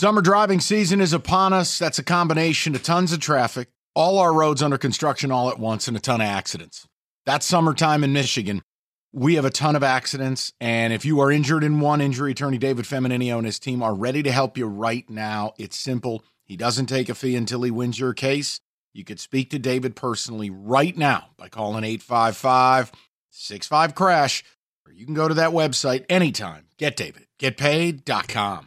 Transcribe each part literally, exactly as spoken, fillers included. Summer driving season is upon us. That's a combination of tons of traffic, all our roads under construction all at once, and a ton of accidents. That's summertime in Michigan. We have a ton of accidents, and if you are injured in one, injury attorney David Feminino and his team are ready to help you right now. It's simple. He doesn't take a fee until he wins your case. You could speak to David personally right now by calling eight five five, six five, C R A S H, or you can go to that website anytime, Get David Get Paid dot com.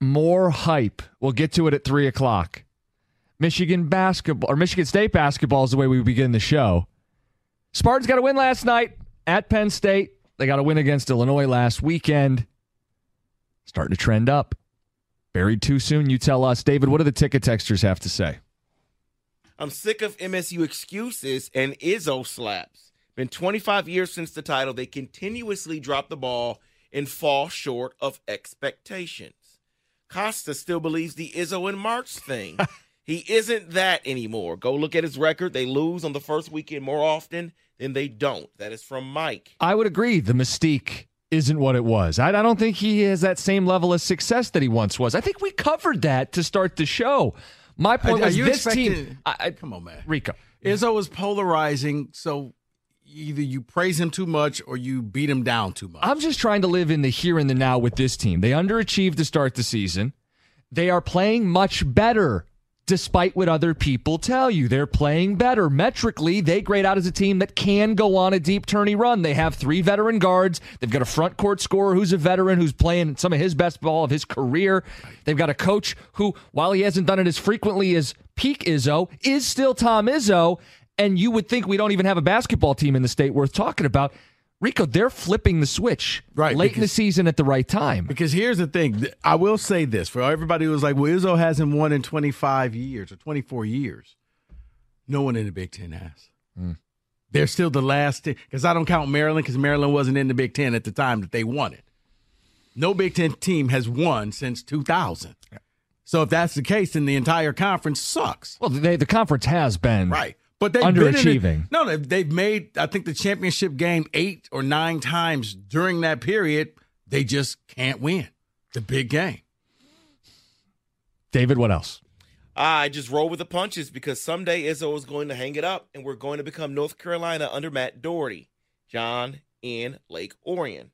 More hype. We'll get to it at three o'clock. Michigan basketball or Michigan State basketball is the way we begin the show. Spartans got a win last night at Penn State. They got a win against Illinois last weekend. Starting to trend up. Buried too soon, you tell us. David, what do the ticket texters have to say? I'm sick of M S U excuses and Izzo slaps. Been twenty-five years since the title. They continuously drop the ball and fall short of expectations. Costa still believes the Izzo and March thing. He isn't that anymore. Go look at his record. They lose on the first weekend more often than they don't. That is from Mike. I would agree. The mystique isn't what it was. I, I don't think he has that same level of success that he once was. I think we covered that to start the show. My point was this team. I, I, come on, man. Rico. Izzo was polarizing, so either you praise him too much or you beat him down too much. I'm just trying to live in the here and the now with this team. They underachieved to start the season. They are playing much better. Despite what other people tell you, they're playing better. Metrically, they grade out as a team that can go on a deep tourney run. They have three veteran guards. They've got a front court scorer who's a veteran who's playing some of his best ball of his career. They've got a coach who, while he hasn't done it as frequently as peak Izzo, is still Tom Izzo. And you would think we don't even have a basketball team in the state worth talking about. Rico, they're flipping the switch right, late because, in the season at the right time. Because here's the thing. I will say this. For everybody who was like, well, Izzo hasn't won in twenty-five years or twenty-four years. No one in the Big Ten has. Mm. They're still the last. Because I don't count Maryland because Maryland wasn't in the Big Ten at the time that they won it. No Big Ten team has won since two thousand. Yeah. So if that's the case, then the entire conference sucks. Well, they, the conference has been. Right. But they've underachieving. Been in a, no, they've made, I think, the championship game eight or nine times during that period. They just can't win the big game. David, what else? I just roll with the punches because someday Izzo is going to hang it up, and we're going to become North Carolina under Matt Doherty. John in Lake Orion.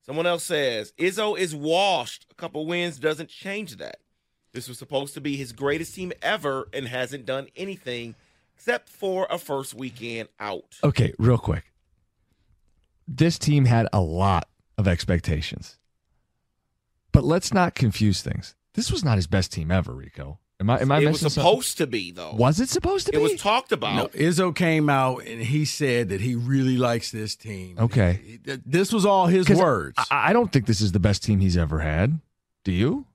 Someone else says, Izzo is washed. A couple wins doesn't change that. This was supposed to be his greatest team ever and hasn't done anything except for a first weekend out. Okay, real quick. This team had a lot of expectations. But let's not confuse things. This was not his best team ever, Rico. Am I am I It was supposed something? to be, though. Was it supposed to be? It was talked about. No, Izzo came out and he said that he really likes this team. Okay. This was all his words. I, I don't think this is the best team he's ever had. Do you?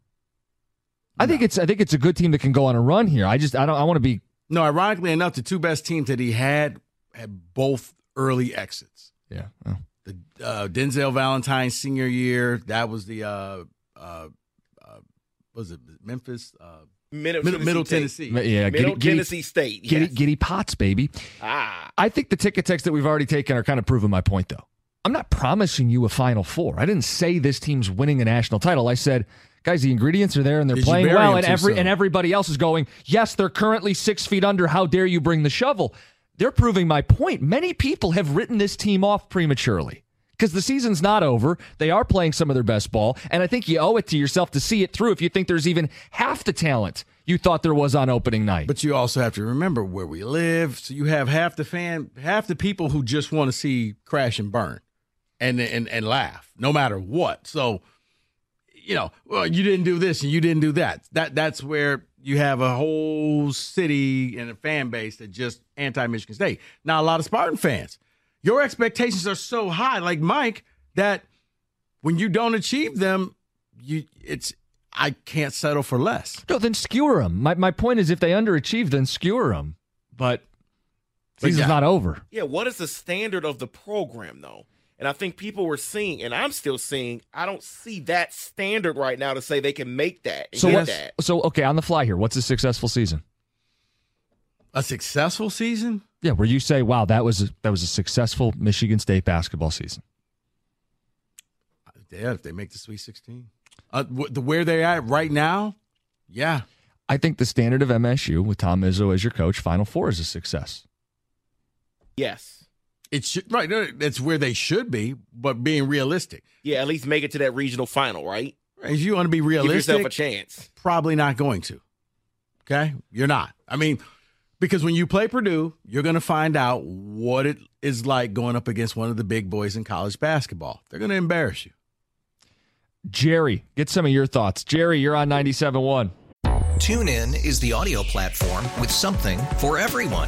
I no. think it's I think it's a good team that can go on a run here. I just I don't I want to be No, ironically enough, the two best teams that he had had both early exits. Yeah. Oh. The uh, Denzel Valentine's senior year, that was the, uh, uh, uh, was it Memphis? Uh, Middle, Middle, Middle Tennessee. Tennessee. Yeah, Middle Giddy, Tennessee State. Yes. Giddy, Giddy Potts, baby. Ah. I think the ticket texts that we've already taken are kind of proving my point, though. I'm not promising you a Final Four. I didn't say this team's winning a national title. I said, guys, the ingredients are there, and they're Did playing well, and every so. and everybody else is going, yes, they're currently six feet under. How dare you bring the shovel? They're proving my point. Many people have written this team off prematurely because the season's not over. They are playing some of their best ball, and I think you owe it to yourself to see it through if you think there's even half the talent you thought there was on opening night. But you also have to remember where we live. So you have half the fan, half the people who just want to see crash and burn and and, and laugh no matter what. So you know, well, you didn't do this and you didn't do that. That that's where you have a whole city and a fan base that just anti-Michigan State. Now, a lot of Spartan fans, your expectations are so high, like Mike, that when you don't achieve them, you it's I can't settle for less. No, then skewer them. My my point is, if they underachieve, then skewer them. But season's yeah. not over. Yeah, what is the standard of the program, though? And I think people were seeing, and I'm still seeing, I don't see that standard right now to say they can make that and so get that. So, okay, on the fly here, what's a successful season? A successful season? Yeah, where you say, wow, that was a, that was a successful Michigan State basketball season. Yeah, if they make the Sweet sixteen. Uh, the where they at right now, yeah. I think the standard of M S U with Tom Izzo as your coach, Final Four is a success. Yes, it should. Right, that's where they should be, but being realistic. Yeah, at least make it to that regional final, right? If you want to be realistic, give yourself a chance. Probably not going to. Okay, you're not. I mean, because when you play Purdue, you're going to find out what it is like going up against one of the big boys in college basketball. They're going to embarrass you. Jerry, get some of your thoughts. Jerry, you're on ninety-seven point one. TuneIn is the audio platform with something for everyone.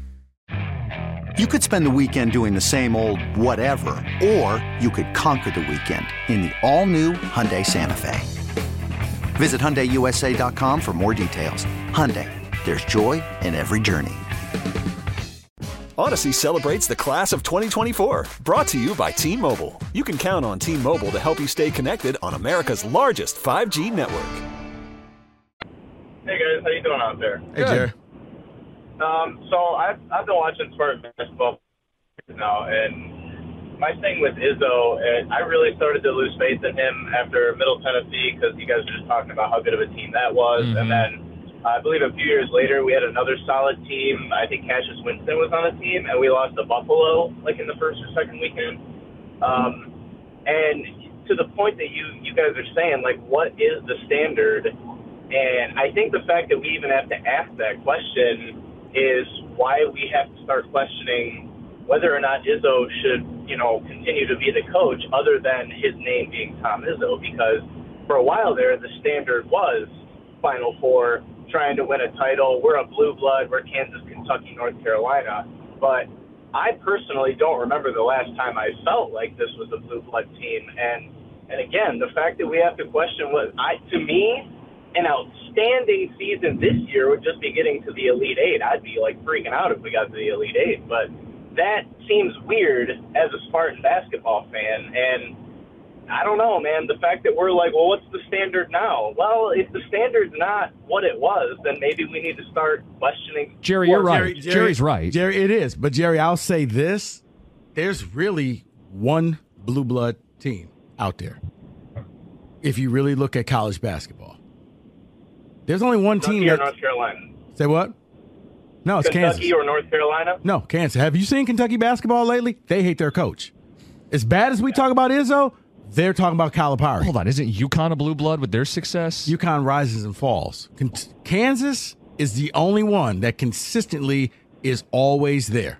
You could spend the weekend doing the same old whatever, or you could conquer the weekend in the all-new Hyundai Santa Fe. Visit Hyundai U S A dot com for more details. Hyundai, there's joy in every journey. Odyssey celebrates the class of twenty twenty-four, brought to you by T-Mobile. You can count on T-Mobile to help you stay connected on America's largest five G network. Hey guys, how you doing out there? Hey Jerry. Um, so I've I've been watching Spartan basketball now, and my thing with Izzo, and I really started to lose faith in him after Middle Tennessee because you guys were just talking about how good of a team that was, mm-hmm. and then I believe a few years later we had another solid team. I think Cassius Winston was on the team, and we lost to Buffalo like in the first or second weekend. Um, and to the point that you you guys are saying, like, what is the standard? And I think the fact that we even have to ask that question is why we have to start questioning whether or not Izzo should, you know, continue to be the coach other than his name being Tom Izzo. Because for a while there, the standard was Final Four, trying to win a title. We're a blue blood. We're Kansas, Kentucky, North Carolina. But I personally don't remember the last time I felt like this was a blue blood team. And, and again, the fact that we have to question what I, to me, an outstanding season this year would just be getting to the Elite Eight. I'd be, like, freaking out if we got to the Elite Eight. But that seems weird as a Spartan basketball fan. And I don't know, man, the fact that we're like, well, what's the standard now? Well, if the standard's not what it was, then maybe we need to start questioning. Jerry, you're right. Jerry, Jerry, Jerry's right. Jerry, it is. But, Jerry, I'll say this. There's really one blue blood team out there if you really look at college basketball. There's only one Kentucky team. Kentucky or North Carolina. Say what? No, it's Kentucky Kansas. Kentucky or North Carolina? No, Kansas. Have you seen Kentucky basketball lately? They hate their coach. As bad as we yeah. talk about Izzo, they're talking about Calipari. Hold on. Isn't UConn a blue blood with their success? UConn rises and falls. Kansas is the only one that consistently is always there.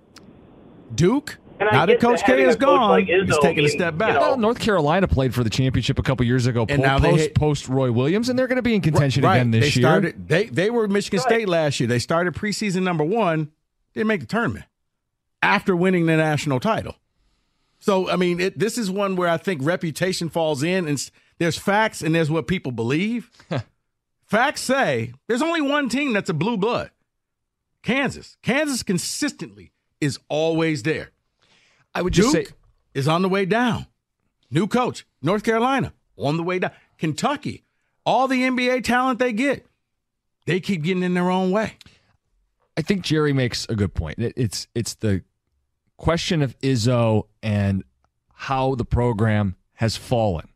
Duke, now that Coach K is gone, like Izzo, he's taking I mean, a step back. You know, well, North Carolina played for the championship a couple years ago, and po- now they post, hate- post Roy Williams, and they're going to be in contention right, again this they started, year. They they were Michigan right. State last year. They started preseason number one, didn't make the tournament after winning the national title. So, I mean, it, this is one where I think reputation falls in, and there's facts and there's what people believe. Facts say there's only one team that's a blue blood, Kansas. Kansas consistently is always there. I would just Duke say is on the way down. New coach, North Carolina, on the way down. Kentucky, all the N B A talent they get, they keep getting in their own way. I think Jerry makes a good point. It's it's the question of Izzo and how the program has fallen.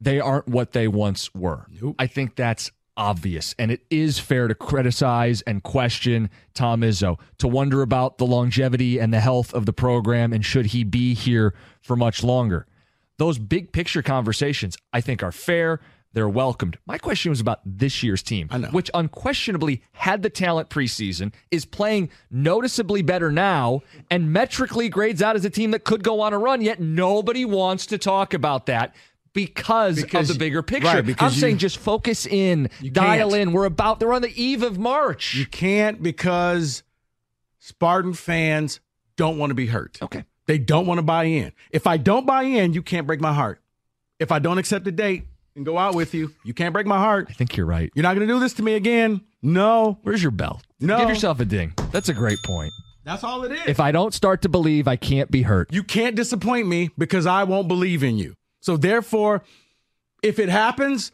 They aren't what they once were. Nope. I think that's obvious, and it is fair to criticize and question Tom Izzo, to wonder about the longevity and the health of the program and should he be here for much longer. Those big picture conversations I think are fair. They're welcomed. My question was about this year's team, I know. which unquestionably had the talent preseason, is playing noticeably better now, and metrically grades out as a team that could go on a run, yet nobody wants to talk about that because, because of the bigger picture. Right, because I'm you, saying just focus in, dial can't. in. We're about, they're on the eve of March. You can't because Spartan fans don't want to be hurt. Okay. They don't want to buy in. If I don't buy in, you can't break my heart. If I don't accept the date, and go out with you. You can't break my heart. I think you're right. You're not going to do this to me again. No. Where's your bell? No. Give yourself a ding. That's a great point. That's all it is. If I don't start to believe, I can't be hurt. You can't disappoint me because I won't believe in you. So therefore, if it happens,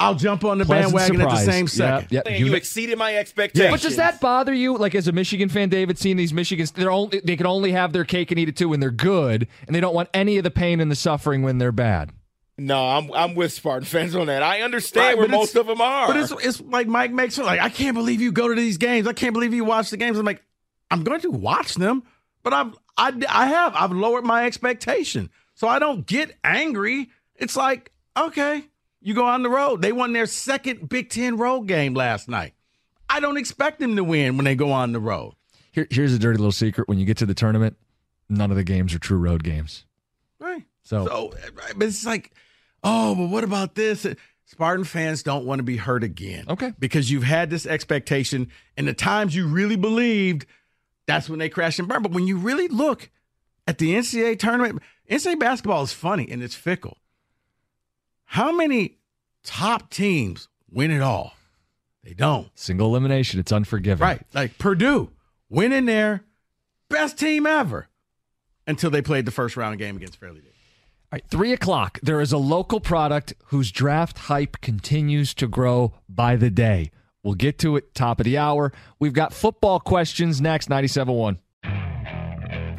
I'll jump on the Pleasant bandwagon surprise. at the same second. Yep, yep. You, you exceeded my expectations. Yeah. But does that bother you? Like, as a Michigan fan, David, seeing these Michigans, they're only, they can only have their cake and eat it too when they're good, and they don't want any of the pain and the suffering when they're bad. No, I'm I'm with Spartan fans on that. I understand right, where most of them are. But it's it's like Mike makes it like, I can't believe you go to these games. I can't believe you watch the games. I'm like, I'm going to watch them, but I'm I I have I've lowered my expectation, so I don't get angry. It's like, okay, you go on the road. They won their second Big Ten road game last night. I don't expect them to win when they go on the road. Here, here's a dirty little secret: when you get to the tournament, none of the games are true road games. Right. So, so but it's like, oh, but what about this? Spartan fans don't want to be hurt again. Okay. Because you've had this expectation, and the times you really believed, that's when they crash and burn. But when you really look at the N C double A tournament, N C double A basketball is funny and it's fickle. How many top teams win it all? They don't. Single elimination, it's unforgiving. Right. Like Purdue, went in there, best team ever, until they played the first round game against Fairleigh Dickinson. All right, three o'clock, there is a local product whose draft hype continues to grow by the day. We'll get to it top of the hour. We've got football questions next, ninety-seven point one.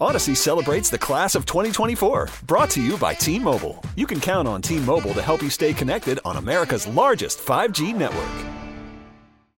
Odyssey celebrates the class of twenty twenty-four. Brought to you by T-Mobile. You can count on T-Mobile to help you stay connected on America's largest five G network.